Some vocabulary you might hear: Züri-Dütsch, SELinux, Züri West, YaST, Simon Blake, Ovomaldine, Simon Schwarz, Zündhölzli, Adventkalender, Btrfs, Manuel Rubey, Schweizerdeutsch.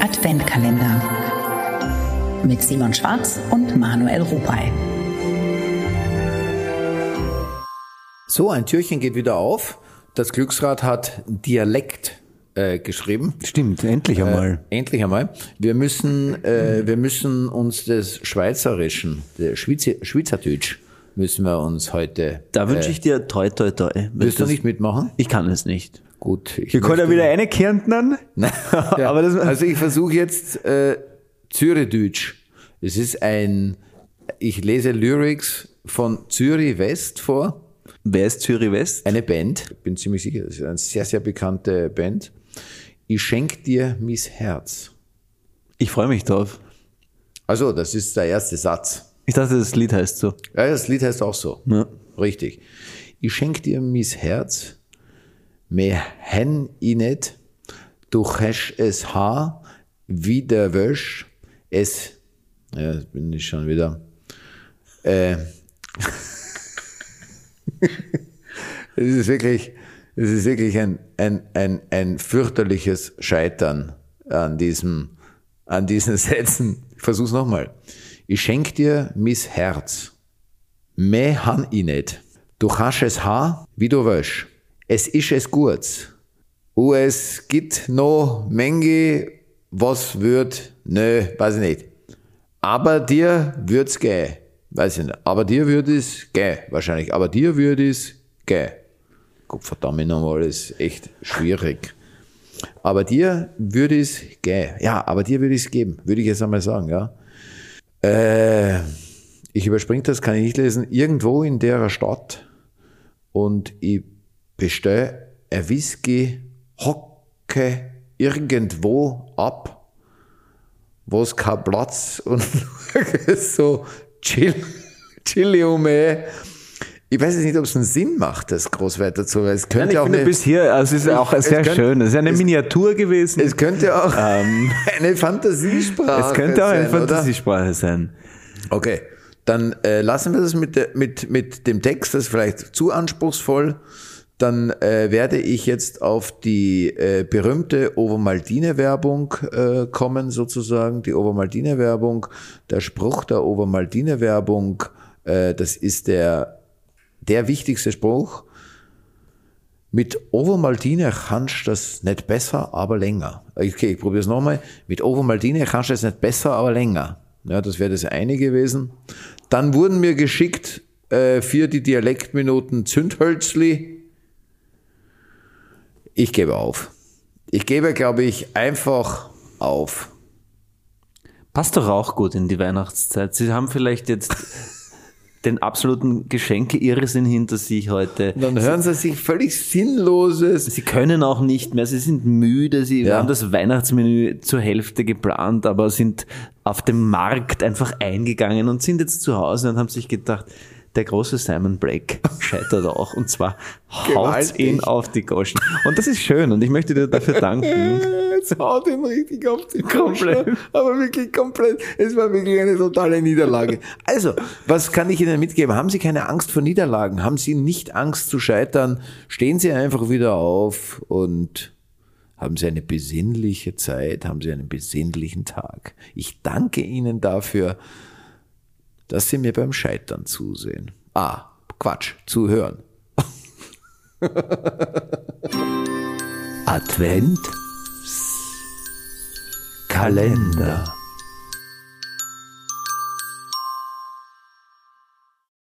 Adventkalender mit Simon Schwarz und Manuel Rubey. So, ein Türchen geht wieder auf. Das Glücksrad hat Dialekt geschrieben. Stimmt, endlich einmal. Wir müssen uns des Schweizerischen, der Schweizerdeutsch, müssen wir uns heute... Da wünsche ich dir toi toi toi. Willst du nicht mitmachen? Ich kann es nicht. Gut. Wir können ja wieder eine Kärntnern. Ja. Aber also ich versuche jetzt Züri-Dütsch. Es ist ich lese Lyrics von Züri West vor. Wer ist Züri West? Eine Band, ich bin ziemlich sicher, das ist eine sehr, sehr bekannte Band. Ich schenk dir mis Herz. Ich freue mich drauf. Also, das ist der erste Satz. Ich dachte, das Lied heißt so. Ja, das Lied heißt auch so. Ja. Richtig. Ich schenk dir mis Herz, mir hen i net, du hesch es Haar, wie der Wösch, es, ja, das bin ich schon wieder, Es ist wirklich ein fürchterliches Scheitern an diesen Sätzen. Ich versuch's nochmal. Ich schenk dir mis Herz. Meh han i net. Du hasch es Haar, wie du wösch. Es isch es gut. U es gibt no Menge, was wird, nö, weiß ich nicht. Aber dir wird's geh. Weiß ich nicht. Aber dir würde es gehen, wahrscheinlich. Gott verdammt nochmal, das ist echt schwierig. Aber dir würde es gehen. Ja, aber dir würde ich es geben, würde ich jetzt einmal sagen, ja. Ich überspringe das, kann ich nicht lesen. Irgendwo in der Stadt und ich bestelle ein Whisky, hocke irgendwo ab, wo es kein Platz und so... Chili Ich weiß jetzt nicht, ob es einen Sinn macht, das groß weiter zu, weil es könnte ja auch eine, bis hier, also es ist auch sehr schön. Es ist eine Miniatur gewesen. Es könnte auch eine Fantasiesprache sein. Okay, dann lassen wir das mit dem Text, das ist vielleicht zu anspruchsvoll. Dann werde ich jetzt auf die berühmte Ovomaldine-Werbung kommen, sozusagen. Die Ovomaldine-Werbung, der Spruch der Ovomaldine-Werbung, das ist der wichtigste Spruch. Mit Ovomaldine kannst du das nicht besser, aber länger. Okay, ich probiere es nochmal. Mit Ovomaldine kannst du das nicht besser, aber länger. Ja, das wäre das eine gewesen. Dann wurden mir geschickt für die Dialektminuten Zündhölzli. Ich gebe auf. Ich gebe, glaube ich, einfach auf. Passt doch auch gut in die Weihnachtszeit. Sie haben vielleicht jetzt den absoluten Geschenke-Irrsinn hinter sich heute. Und dann hören Sie sich völlig Sinnloses. Sie können auch nicht mehr, Sie sind müde, Sie haben das Weihnachtsmenü zur Hälfte geplant, aber sind auf dem Markt einfach eingegangen und sind jetzt zu Hause und haben sich gedacht... Der große Simon Blake scheitert auch. Und zwar haut ihn auf die Goschen. Und das ist schön. Und ich möchte dir dafür danken. Es haut ihn richtig auf die Goschen. Aber wirklich komplett. Es war wirklich eine totale Niederlage. Also, was kann ich Ihnen mitgeben? Haben Sie keine Angst vor Niederlagen? Haben Sie nicht Angst zu scheitern? Stehen Sie einfach wieder auf und haben Sie eine besinnliche Zeit. Haben Sie einen besinnlichen Tag. Ich danke Ihnen dafür, dass Sie mir beim Scheitern zusehen. Zuhören. Adventkalender.